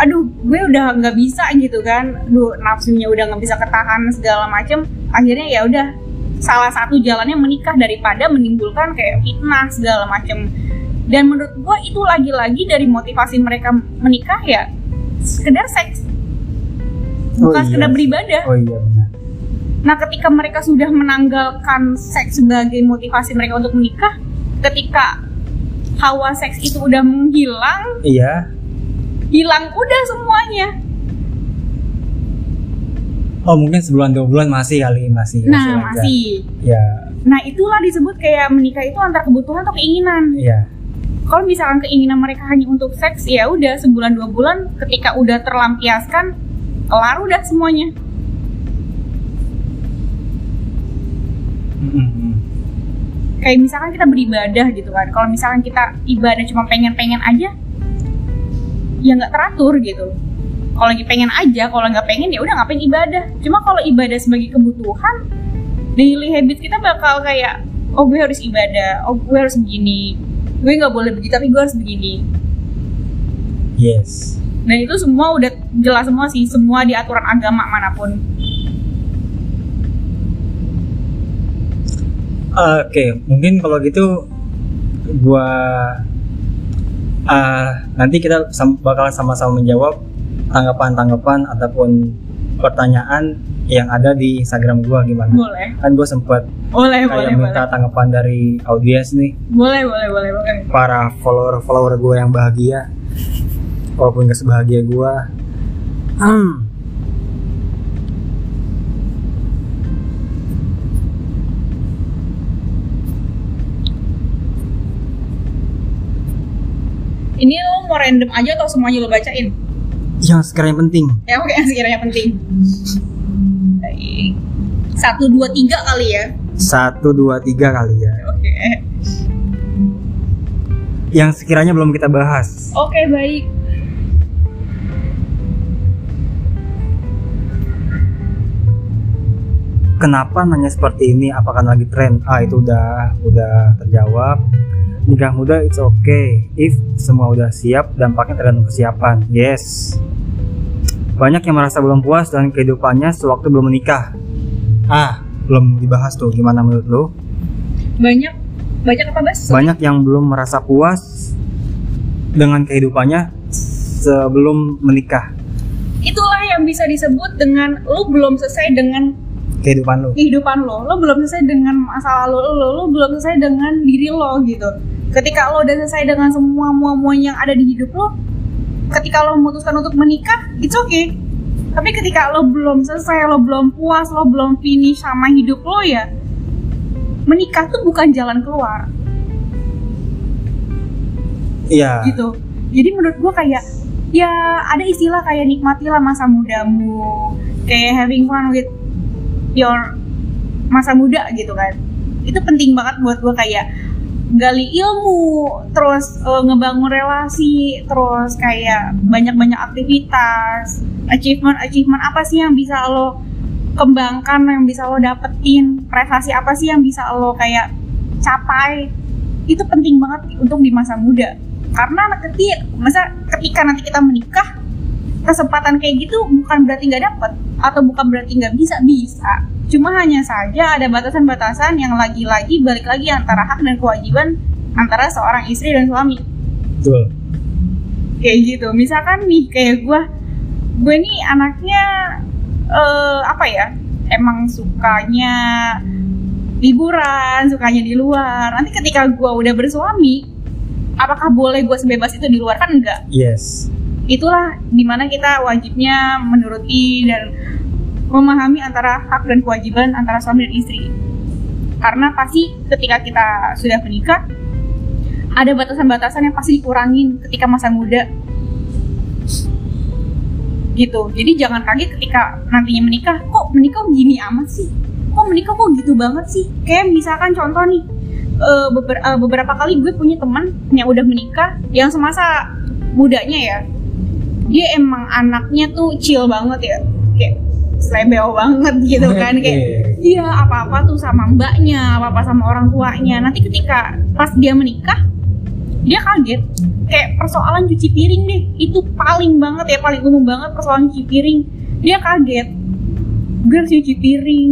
aduh gue udah nggak bisa gitu kan, aduh nafsunya udah nggak bisa ketahan segala macem, akhirnya ya udah. Salah satu jalannya menikah daripada menimbulkan kayak fitnah segala macam. Dan menurut gue itu lagi-lagi dari motivasi mereka menikah ya sekedar seks, bukan oh, sekedar iya. beribadah. Oh iya benar. Nah ketika mereka sudah menanggalkan seks sebagai motivasi mereka untuk menikah, ketika hawa seks itu udah menghilang, iya. hilang udah semuanya. Oh mungkin sebulan dua bulan masih kali masih. Nah masih. masih. Ya. Nah itulah disebut kayak menikah itu antara kebutuhan atau keinginan. Iya. Kalau misalkan keinginan mereka hanya untuk seks, ya udah sebulan dua bulan ketika udah terlampiaskan, kelar udah semuanya. Mm-hmm. Kayak misalkan kita beribadah gitu kan, kalau misalkan kita ibadah cuma pengen-pengen aja, ya nggak teratur gitu. Kalau lagi pengen aja, kalau nggak pengen ya udah ngapain ibadah. Cuma kalau ibadah sebagai kebutuhan, daily habit kita bakal kayak, oh gue harus ibadah, oh gue harus begini, gue nggak boleh begitu tapi gue harus begini. Yes. Dan itu semua udah jelas semua sih, semua di aturan agama manapun. Uh, Oke, okay. Mungkin kalau gitu gue uh, nanti kita sam- bakal sama-sama menjawab tanggapan-tanggapan ataupun pertanyaan yang ada di Instagram gua gimana? Boleh. Kan gua sempat boleh, kayak boleh, minta boleh. Tanggapan dari audiens nih. Boleh, boleh, boleh, boleh. Para follower-follower gua yang bahagia, walaupun gak sebahagia gua. Hmm. Ini lo mau random aja atau semuanya lo bacain? Yang sekiranya penting. Ya, oke, yang sekiranya penting. Baik. Satu, dua, tiga kali ya. Satu, dua, tiga kali ya. Oke. Yang sekiranya belum kita bahas. Oke, baik. Kenapa nanya seperti ini? Apakah lagi tren? Ah, itu udah, udah terjawab. Nikah muda it's okay if semua udah siap, dampaknya tergantung kesiapan. Yes. Banyak yang merasa belum puas dengan kehidupannya sewaktu belum menikah. Ah, belum dibahas tuh, gimana menurut lo? Banyak banyak apa Bas? Banyak yang belum merasa puas dengan kehidupannya sebelum menikah. Itulah yang bisa disebut dengan lo belum selesai dengan kehidupan lo. Kehidupan lo. Lo belum selesai dengan masa lalu lo, lo belum selesai dengan diri lo gitu. Ketika lo udah selesai dengan semua muam-muamnya yang ada di hidup lo, ketika lo memutuskan untuk menikah, it's okay. Tapi ketika lo belum selesai, lo belum puas, lo belum finish sama hidup lo ya, menikah tuh bukan jalan keluar. Iya. Yeah. Gitu. Jadi menurut gue kayak, ya ada istilah kayak nikmatilah masa mudamu, kayak having fun with your masa muda gitu kan. Itu penting banget buat gue, kayak gali ilmu, terus uh, ngebangun relasi, terus kayak banyak-banyak aktivitas, achievement-achievement apa sih yang bisa lo kembangkan, yang bisa lo dapetin, prestasi apa sih yang bisa lo kayak capai. Itu penting banget untuk di masa muda, karena ketika, masa ketika nanti kita menikah, kesempatan kayak gitu bukan berarti nggak dapet atau bukan berarti nggak bisa, bisa. Cuma hanya saja ada batasan-batasan yang lagi-lagi balik lagi antara hak dan kewajiban antara seorang istri dan suami. Betul. Kayak gitu. Misalkan nih kayak gue, gue nih anaknya uh, apa ya? Emang sukanya liburan, sukanya di luar. Nanti ketika gue udah bersuami, apakah boleh gue sebebas itu di luar? Kan enggak. Yes. Itulah dimana kita wajibnya menuruti dan memahami antara hak dan kewajiban antara suami dan istri. Karena pasti ketika kita sudah menikah, ada batasan-batasan yang pasti dikurangin ketika masa muda. Gitu, jadi jangan kaget ketika nantinya menikah, kok menikah gini amat sih? kok menikah kok gitu banget sih. Kayak misalkan contoh nih, uh, beber- uh, beberapa kali gue punya teman yang udah menikah, yang semasa mudanya ya, dia emang anaknya tuh chill banget ya, kayak slebeo banget gitu kan, kayak dia apa-apa tuh sama mbaknya, apa-apa sama orang tuanya. Nanti ketika pas dia menikah, dia kaget. Kayak persoalan cuci piring deh, itu paling banget ya, paling umum banget persoalan cuci piring. Dia kaget, gue harus cuci piring,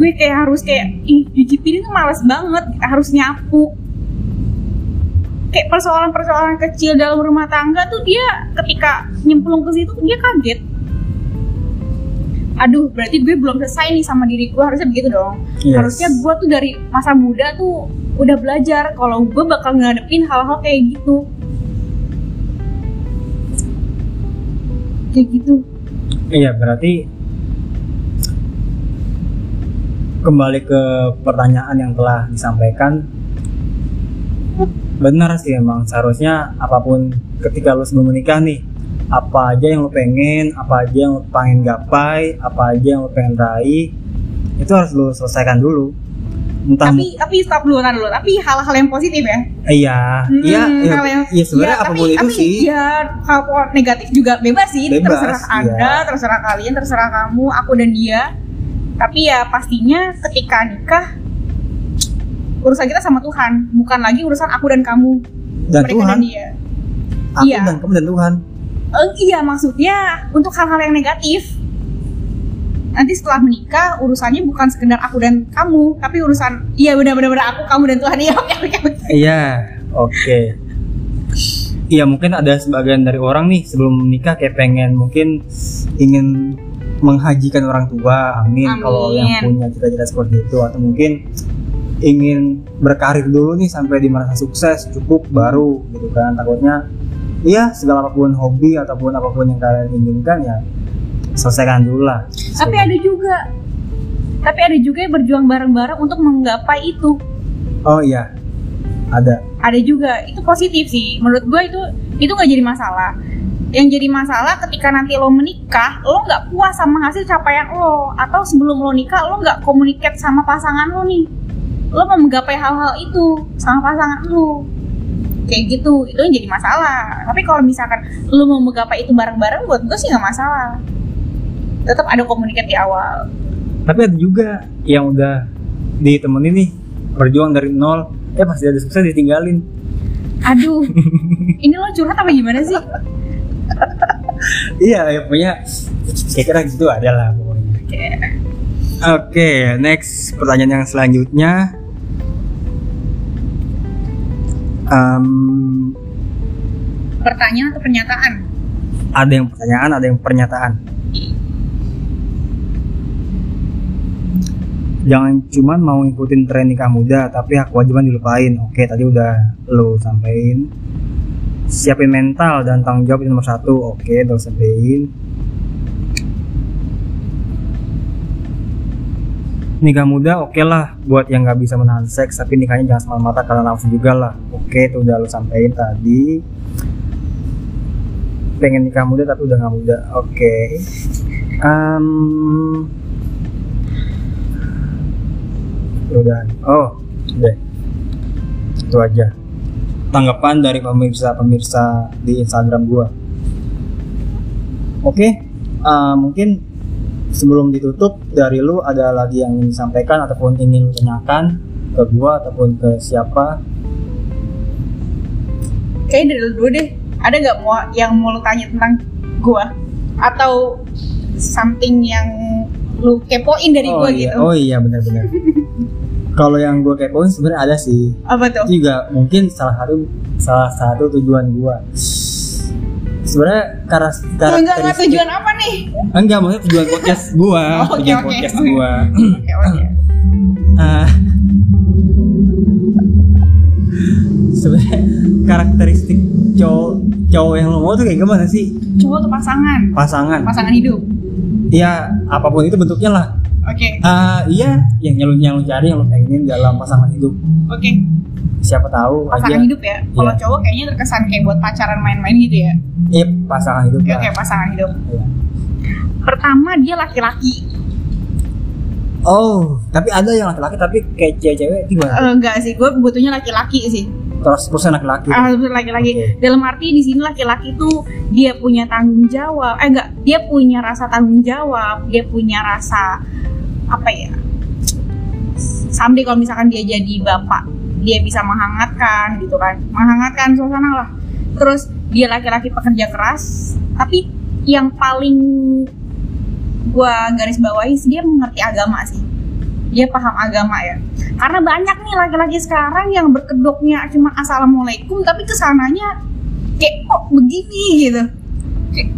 gue kayak harus kayak, ih cuci piring tuh malas banget, harus nyapu. Kayak persoalan-persoalan kecil dalam rumah tangga tuh dia ketika nyemplung ke situ, dia kaget. Aduh, berarti gue belum selesai nih sama diri gue, harusnya begitu dong. Yes. Harusnya gue tuh dari masa muda tuh udah belajar kalau gue bakal ngadepin hal-hal kayak gitu. Kayak gitu. Iya, berarti kembali ke pertanyaan yang telah disampaikan. Benar sih emang, seharusnya apapun ketika lu sebelum menikah nih, apa aja yang lo pengen, apa aja yang lo pengen gapai, apa aja yang lo pengen raih, itu harus lo selesaikan dulu. Entah tapi tapi stop dulu kan dulu. Tapi hal-hal yang positif ya. Iya, hmm, iya, yang, iya sebenarnya ya, apapun tapi, itu tapi, sih. Iya, hal negatif juga bebas sih. Bebas, terserah iya. Anda, terserah kalian, terserah kamu, aku dan dia. Tapi ya pastinya ketika nikah urusan kita sama Tuhan, bukan lagi urusan aku dan kamu. Dan mereka Tuhan. Dan dia. Aku iya. Dan kamu dan Tuhan. Uh, iya maksudnya untuk hal-hal yang negatif nanti setelah menikah urusannya bukan sekedar aku dan kamu, tapi urusan iya benar-benar aku, kamu dan Tuhan. Iya oke oke iya oke iya mungkin ada sebagian dari orang nih sebelum menikah kayak pengen mungkin ingin menghajikan orang tua, amin, amin. Kalau yang punya cita-cita seperti itu, atau mungkin ingin berkarir dulu nih sampai di masa sukses cukup baru gitu kan, takutnya ya segala apapun hobi ataupun apapun yang kalian inginkan ya selesaikan dulu lah. Tapi ada juga, tapi ada juga yang berjuang bareng-bareng untuk menggapai itu. Oh iya, ada. Ada juga, itu positif sih. Menurut gue itu itu nggak jadi masalah. Yang jadi masalah ketika nanti lo menikah, lo nggak puas sama hasil capaian lo, atau sebelum lo nikah lo nggak komunikasi sama pasangan lo nih. Lo mau menggapai hal-hal itu sama pasangan lo. Kayak gitu, itu yang jadi masalah. Tapi kalau misalkan lu mau menggapai itu bareng-bareng, buat gue sih gak masalah. Tetap ada komunikasi di awal. Tapi ada juga yang udah ditemenin nih, berjuang dari nol, eh pasti ada sukses ditinggalin. Aduh, ini lo curhat apa gimana sih? Iya, ya punya kira-kira gitu adalah pokoknya. Oke, okay. okay, next pertanyaan yang selanjutnya. Um, pertanyaan atau pernyataan? Ada yang pertanyaan, ada yang pernyataan. Jangan cuma mau ngikutin tren nikah muda, tapi hak kewajiban dilupain. Oke, tadi udah lo sampein. Siapin mental dan tanggung jawab itu nomor satu. Oke, udah sampein. Nikah muda oke okay lah buat yang gak bisa menahan seks, tapi nikahnya jangan semata mata karena nafsu juga lah. Oke okay, itu udah lo sampein tadi. Pengen nikah muda tapi udah gak muda. Oke okay. um, Udah Oh udah. Itu aja tanggapan dari pemirsa-pemirsa di Instagram gua. Oke okay. uh, Mungkin sebelum ditutup, dari lu ada lagi yang ingin disampaikan ataupun ingin tanyakan ke gua ataupun ke siapa? Kayaknya dari lu dulu deh. Ada nggak mau yang mau lu tanya tentang gua atau something yang lu kepoin dari oh, gua iya. gitu? Oh iya benar-benar. Kalau yang gua kepoin sebenarnya ada sih. Apa tuh? Juga mungkin salah satu salah satu tujuan gua. Sebenarnya karena enggak enggak tujuan apa nih? Enggak, maksudnya tujuan podcast gua, oh, okay, tujuan okay. podcast gua. Oke, oke. Ah. Sebenarnya karakteristik cowok cowok yang lo mau tuh kayak gimana sih? Cowok tuh pasangan. Pasangan. Pasangan hidup. Iya, apapun itu bentuknya lah. Oke. Okay. Uh, iya, yang nyalur nyalur cari yang lo pengenin dalam pasangan hidup. Oke. Okay. Siapa tahu pasangan aja. Hidup ya. Kalau yeah. cowok kayaknya terkesan kayak buat pacaran main-main gitu ya. Iya, yep, pasangan hidup. Oke, okay, okay, pasangan hidup. Yeah. Pertama dia laki-laki. Oh, tapi ada yang laki-laki tapi kayak cewek-cewek gimana? Uh, enggak sih, gue butuhnya laki-laki sih. Terus terusnya laki-laki. Ah, terus laki-laki. Okay. Dalam arti di sini laki-laki tuh dia punya tanggung jawab. Eh enggak, dia punya rasa tanggung jawab, dia punya rasa apa ya? Sampai kalau misalkan dia jadi bapak, dia bisa menghangatkan gitu kan. Menghangatkan suasana lah. Terus dia laki-laki pekerja keras, tapi yang paling gua garis bawahi sih dia mengerti agama sih. Dia paham agama ya, karena banyak nih laki-laki sekarang yang berkedoknya cuma assalamualaikum tapi kesananya kayak kok begini gitu. Kayak,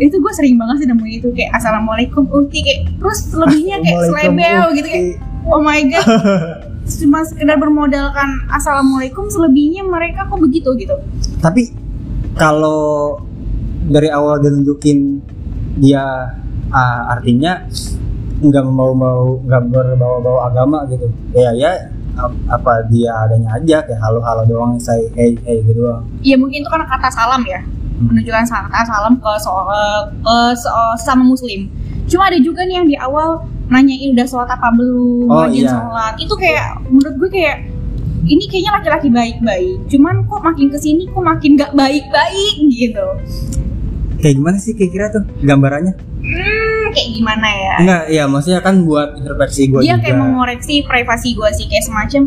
itu gue sering banget sih nemuin itu kayak assalamualaikum unti kayak terus selebihnya kayak selebel gitu kayak oh my god cuma sekedar bermodalkan assalamualaikum selebihnya mereka kok begitu gitu. Tapi kalau dari awal ditunjukin dia uh, artinya nggak mau mau nggak berbawa-bawa agama gitu ya ya apa dia adanya aja kayak halo-halo doang say hey hey gitu doang. Iya mungkin itu karena kata salam ya hmm. menunjukkan kata salam ke so ke so, sama muslim. Cuma ada juga nih yang di awal nanyain udah sholat apa belum, oh, rajin iya. sholat itu kayak menurut gue kayak ini kayaknya laki-laki baik-baik cuman kok makin kesini kok makin nggak baik-baik gitu. Kayak gimana sih kira-kira tuh gambarannya? Hmm, kayak gimana ya? Enggak, ya maksudnya kan buat introspeksi gue juga. Dia kayak mengoreksi privasi gue sih, kayak semacam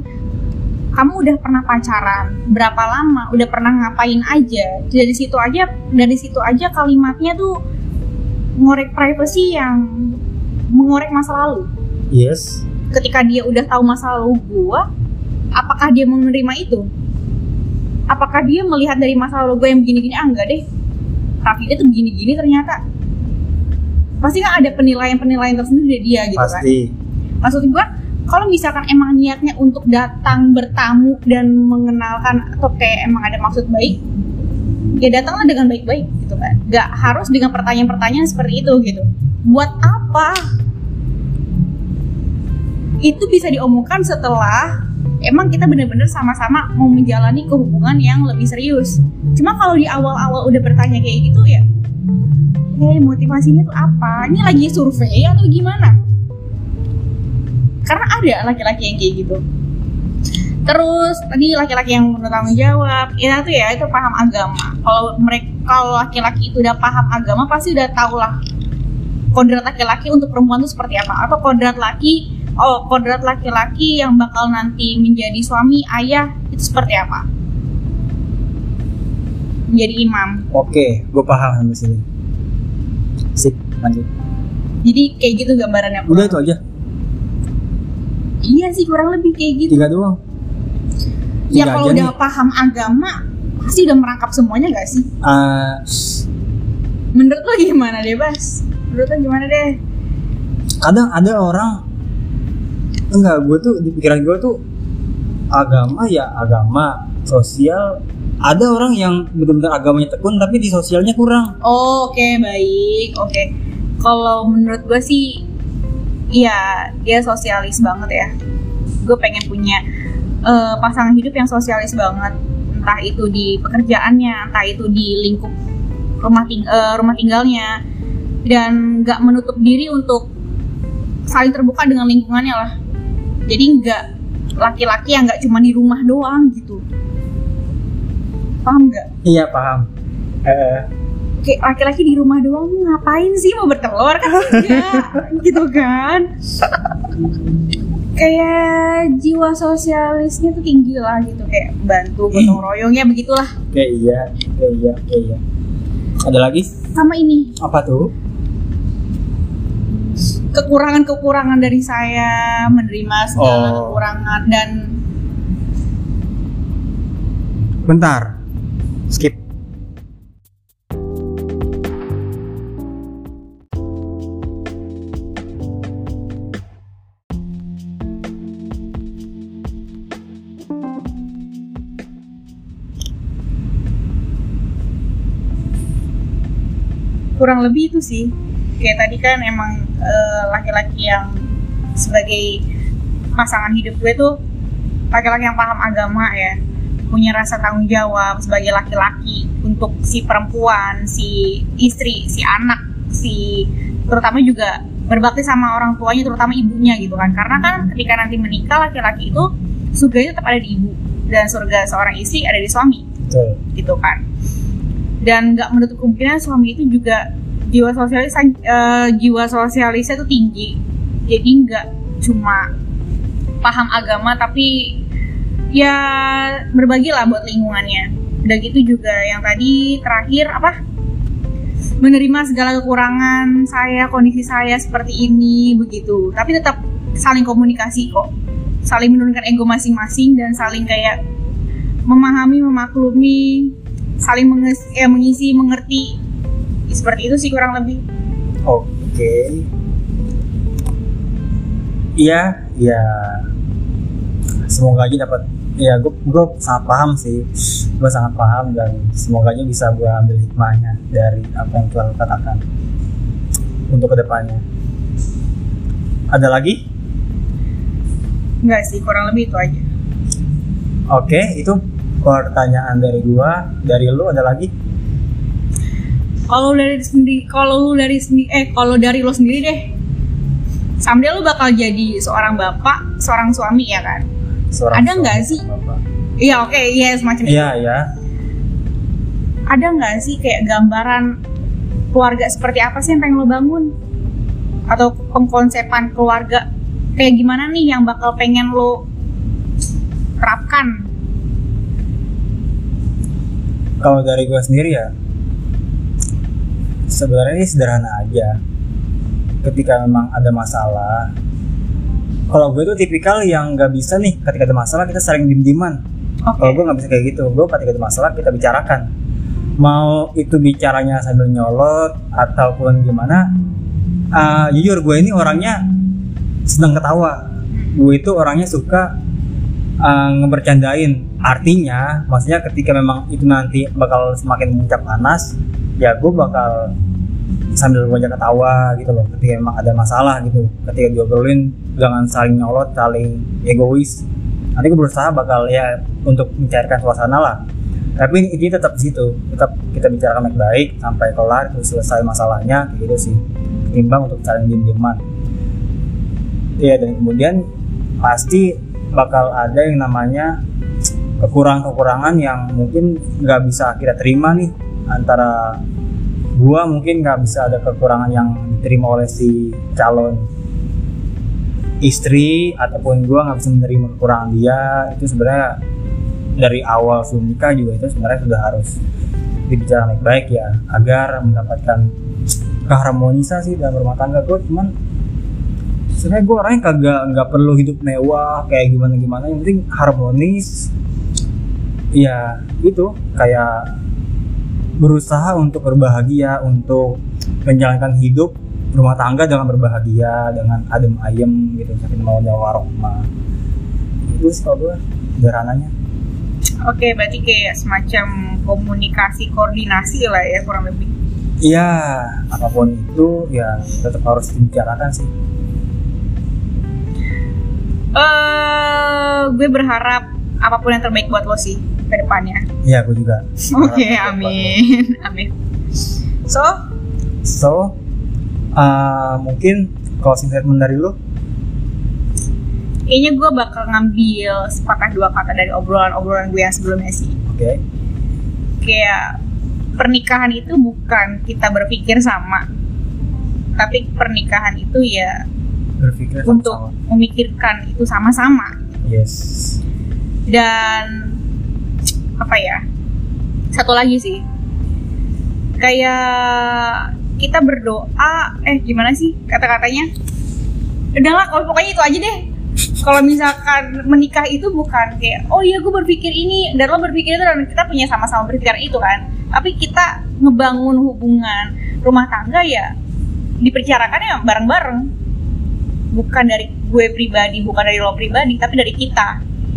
kamu udah pernah pacaran berapa lama, udah pernah ngapain aja. Dari situ aja, dari situ aja kalimatnya tuh ngorek privasi yang mengorek masa lalu. Yes. Ketika dia udah tahu masa lalu gue, apakah dia menerima itu? Apakah dia melihat dari masa lalu gue yang begini-gini? Ah, enggak deh. Rafida tuh begini-gini ternyata. Pasti kan ada penilaian-penilaian tersendiri dari dia gitu pasti. Kan. Maksud gue, kalau misalkan emang niatnya untuk datang bertamu dan mengenalkan atau kayak emang ada maksud baik, ya datanglah dengan baik-baik gitu kan. Gak harus dengan pertanyaan-pertanyaan seperti itu gitu. Buat apa? Itu bisa diomongkan setelah emang kita benar-benar sama-sama mau menjalani kehubungan yang lebih serius. Cuma kalau di awal-awal udah bertanya kayak gitu ya, hey motivasinya tuh apa? Ini lagi survei atau gimana? Karena ada laki-laki yang kayak gitu. Terus tadi laki-laki yang bertanggung jawab, itu tuh ya itu paham agama. Kalau mereka kalau laki-laki itu udah paham agama pasti udah tau lah kodrat laki-laki untuk perempuan itu seperti apa atau kodrat laki. Oh, kodrat laki-laki yang bakal nanti menjadi suami, ayah, itu seperti apa? Menjadi imam. Oke, gue paham sampai sini. Sip, lanjut. Jadi kayak gitu gambarannya. Udah itu aja? Iya sih, kurang lebih kayak gitu. Tiga doang? Tiga ya kalau udah nih. Paham agama, pasti udah merangkap semuanya gak sih? Uh... Menurut lo gimana deh, Bas? Menurut lo gimana deh? Kadang ada orang enggak, gue tuh di pikiran gue tuh agama ya agama, sosial ada orang yang benar-benar agamanya tekun tapi di sosialnya kurang. Oh, oke okay, baik, oke. Okay. Kalau menurut gue sih, ya dia sosialis banget ya. Gue pengen punya uh, pasangan hidup yang sosialis banget, entah itu di pekerjaannya, entah itu di lingkup rumah ting- uh, rumah tinggalnya, dan nggak menutup diri untuk saling terbuka dengan lingkungannya lah. Jadi enggak laki-laki yang enggak cuma di rumah doang gitu. Paham enggak? Iya, paham. Uh. Kayak laki-laki di rumah doang ngapain sih, mau bertelur kan enggak gitu kan. Kayak jiwa sosialisnya tuh tinggi lah gitu, kayak bantu gotong royongnya begitulah. Kayak iya, kayak iya, kayak iya. Ada lagi? Sama ini. Apa tuh? Kekurangan-kekurangan dari saya menerima segala oh. kekurangan dan bentar skip. Kurang lebih itu sih. Kayak tadi kan emang e, laki-laki yang sebagai pasangan hidup gue tuh laki-laki yang paham agama ya, punya rasa tanggung jawab sebagai laki-laki untuk si perempuan, si istri, si anak, si terutama juga berbakti sama orang tuanya, terutama ibunya gitu kan. Karena kan ketika nanti menikah, laki-laki itu surganya tetap ada di ibu, dan surga seorang istri ada di suami. Betul. Gitu kan. Dan gak menutup kemungkinan suami itu juga jiwa sosialis, uh, jiwa sosialisnya itu tinggi. Jadi gak cuma paham agama, tapi ya berbagilah buat lingkungannya. Udah gitu juga yang tadi terakhir apa? Menerima segala kekurangan saya, kondisi saya seperti ini, begitu. Tapi tetap saling komunikasi kok. Saling menurunkan ego masing-masing dan saling kayak memahami, memaklumi, saling mengisi, eh, mengisi mengerti. Seperti itu sih kurang lebih. Oke. Okay. Iya, iya. Semoga aja dapat, ya gue, gue sangat paham sih, gue sangat paham dan semoga aja bisa gue ambil hikmahnya dari apa yang telah lo katakan untuk kedepannya. Ada lagi? Enggak sih, kurang lebih itu aja. Oke, itu pertanyaan dari gue. Dari lo ada lagi? Kalau dari sendiri, kalau dari sendiri, eh kalau dari lo sendiri deh, someday lo bakal jadi seorang bapak, seorang suami ya kan? Seorang ada nggak sih? Iya oke, okay, yes macam itu. Iya ya. Ada nggak sih kayak gambaran keluarga seperti apa sih yang pengen lo bangun? Atau pengkonsepan keluarga kayak gimana nih yang bakal pengen lo terapkan? Kalau dari gue sendiri ya, sebenarnya ini sederhana aja. Ketika memang ada masalah, kalau gue tuh tipikal yang nggak bisa nih ketika ada masalah kita saling dim-diman. Okay. Kalau gue nggak bisa kayak gitu, gue ketika ada masalah kita bicarakan. Mau itu bicaranya sambil nyolot ataupun gimana, uh, jujur gue ini orangnya seneng ketawa. Gue itu orangnya suka uh, ngebercandain. Artinya, maksudnya ketika memang itu nanti bakal semakin mengucap panas, ya gue bakal sambil gue ajak ketawa gitu loh. Ketika memang ada masalah gitu, ketika diobrolin jangan saling nyolot, saling egois. Nanti gue berusaha bakal ya untuk mencairkan suasana lah, tapi ini tetap di situ, tetap kita bicarakan baik-baik sampai kelar, terus selesai masalahnya gitu sih, timbang untuk saling diem-dieman ya. Dan kemudian pasti bakal ada yang namanya kekurangan-kekurangan yang mungkin gak bisa kita terima nih. Antara gua mungkin nggak bisa ada kekurangan yang diterima oleh si calon istri, ataupun gua nggak bisa menerima kekurangan dia. Itu sebenarnya dari awal sebelum nikah juga itu sebenarnya sudah harus dibicarakan baik-baik ya, agar mendapatkan keharmonisasi dalam rumah tangga. Gua cuman sebenarnya gua orangnya kagak nggak perlu hidup mewah kayak gimana-gimana, yang penting harmonis ya. Itu kayak berusaha untuk berbahagia, untuk menjalankan hidup rumah tangga dengan berbahagia, dengan adem ayem gitu, saking maunya warohmah. Itu sih kalau gue sederhananya. Oke, berarti kayak semacam komunikasi koordinasi lah ya kurang lebih. Iya, apapun itu ya tetap harus dibicarakan sih. Uh, gue berharap apapun yang terbaik buat lo sih ke depannya. Iya, aku juga. Oke, okay, amin. Amin. So, so uh, mungkin closing statement dari lu? Kayaknya gue bakal ngambil sepatah dua kata dari obrolan-obrolan gue yang sebelumnya sih. Oke. Okay. Kayak pernikahan itu bukan kita berpikir sama, tapi pernikahan itu ya berpikir untuk sama-sama, memikirkan itu sama-sama. Yes. Dan apa ya, satu lagi sih, kayak kita berdoa, eh gimana sih kata-katanya, udahlah kalau pokoknya itu aja deh. Kalau misalkan menikah itu bukan kayak oh iya gue berpikir ini dan lo berpikir itu, dan kita punya sama-sama berpikir itu kan, tapi kita ngebangun hubungan rumah tangga ya dipercarakannya bareng-bareng, bukan dari gue pribadi, bukan dari lo pribadi, tapi dari kita.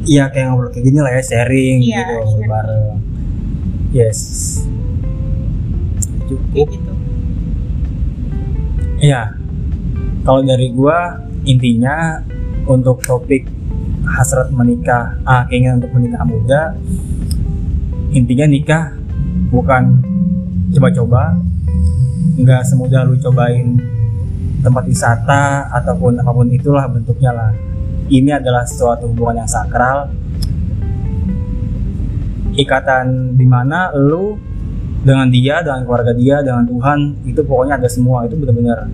Iya, kayak ngobrol kayak gini lah ya, sharing ya, gitu ya. Bareng. Yes. Cukup. Iya. Kalau dari gua intinya untuk topik hasrat menikah, ah, keinginan untuk menikah muda, intinya nikah bukan coba-coba. Enggak semudah lu cobain tempat wisata ataupun apapun itulah bentuknya lah. Ini adalah suatu hubungan yang sakral, ikatan dimana lu dengan dia, dengan keluarga dia, dengan Tuhan, itu pokoknya ada semua. Itu benar-benar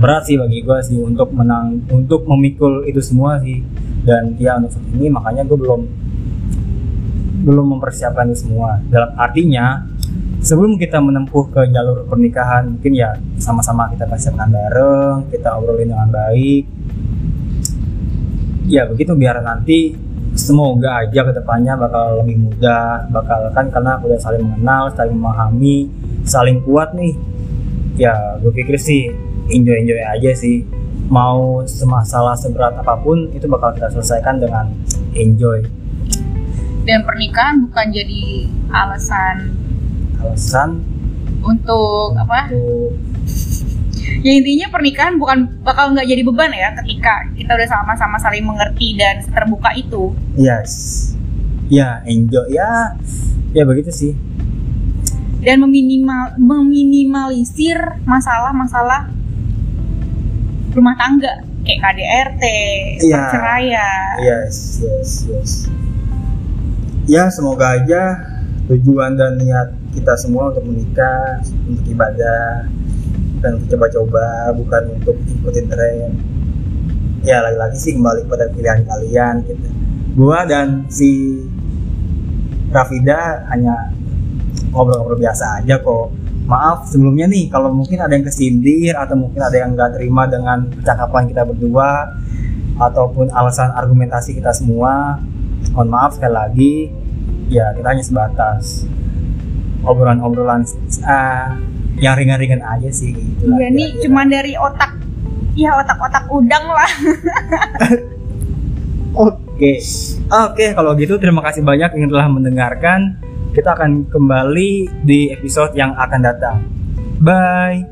berat sih bagi gue sih untuk menang, untuk memikul itu semua sih. Dan ya untuk saat ini makanya gue belum belum mempersiapkan itu semua. Dalam artinya sebelum kita menempuh ke jalur pernikahan, mungkin ya sama-sama kita persiapkan bareng, kita obrolin dengan baik. Ya begitu, biar nanti semoga aja kedepannya bakal lebih mudah, bakal kan karena udah saling mengenal, saling memahami, saling kuat nih. Ya gue pikir sih enjoy-enjoy aja sih, mau masalah seberat apapun itu bakal kita selesaikan dengan enjoy. Dan pernikahan bukan jadi alasan alasan untuk, untuk apa ya, intinya pernikahan bukan bakal nggak jadi beban ya ketika kita udah sama-sama saling mengerti dan terbuka itu. Yes, ya enjoy ya, ya begitu sih. Dan meminimal meminimalisir masalah-masalah rumah tangga kayak K D R T, yeah, perceraian. Yes, yes, yes. Ya semoga aja tujuan dan niat kita semua untuk menikah, untuk ibadah, dan untuk coba-coba, bukan untuk ikutin tren. Ya lagi-lagi sih kembali kepada pilihan kalian. Gitu. Gua dan si Rafida hanya ngobrol-ngobrol biasa aja kok. Maaf sebelumnya nih kalau mungkin ada yang kesindir atau mungkin ada yang gak terima dengan percakapan kita berdua ataupun alasan argumentasi kita semua. Mohon maaf sekali lagi, ya kita hanya sebatas obrolan-obrolan uh, yang ringan-ringan aja sih. Iya nih, cuma dari otak, ya otak-otak udang lah. Oke, oke kalau gitu terima kasih banyak yang telah mendengarkan. Kita akan kembali di episode yang akan datang. Bye!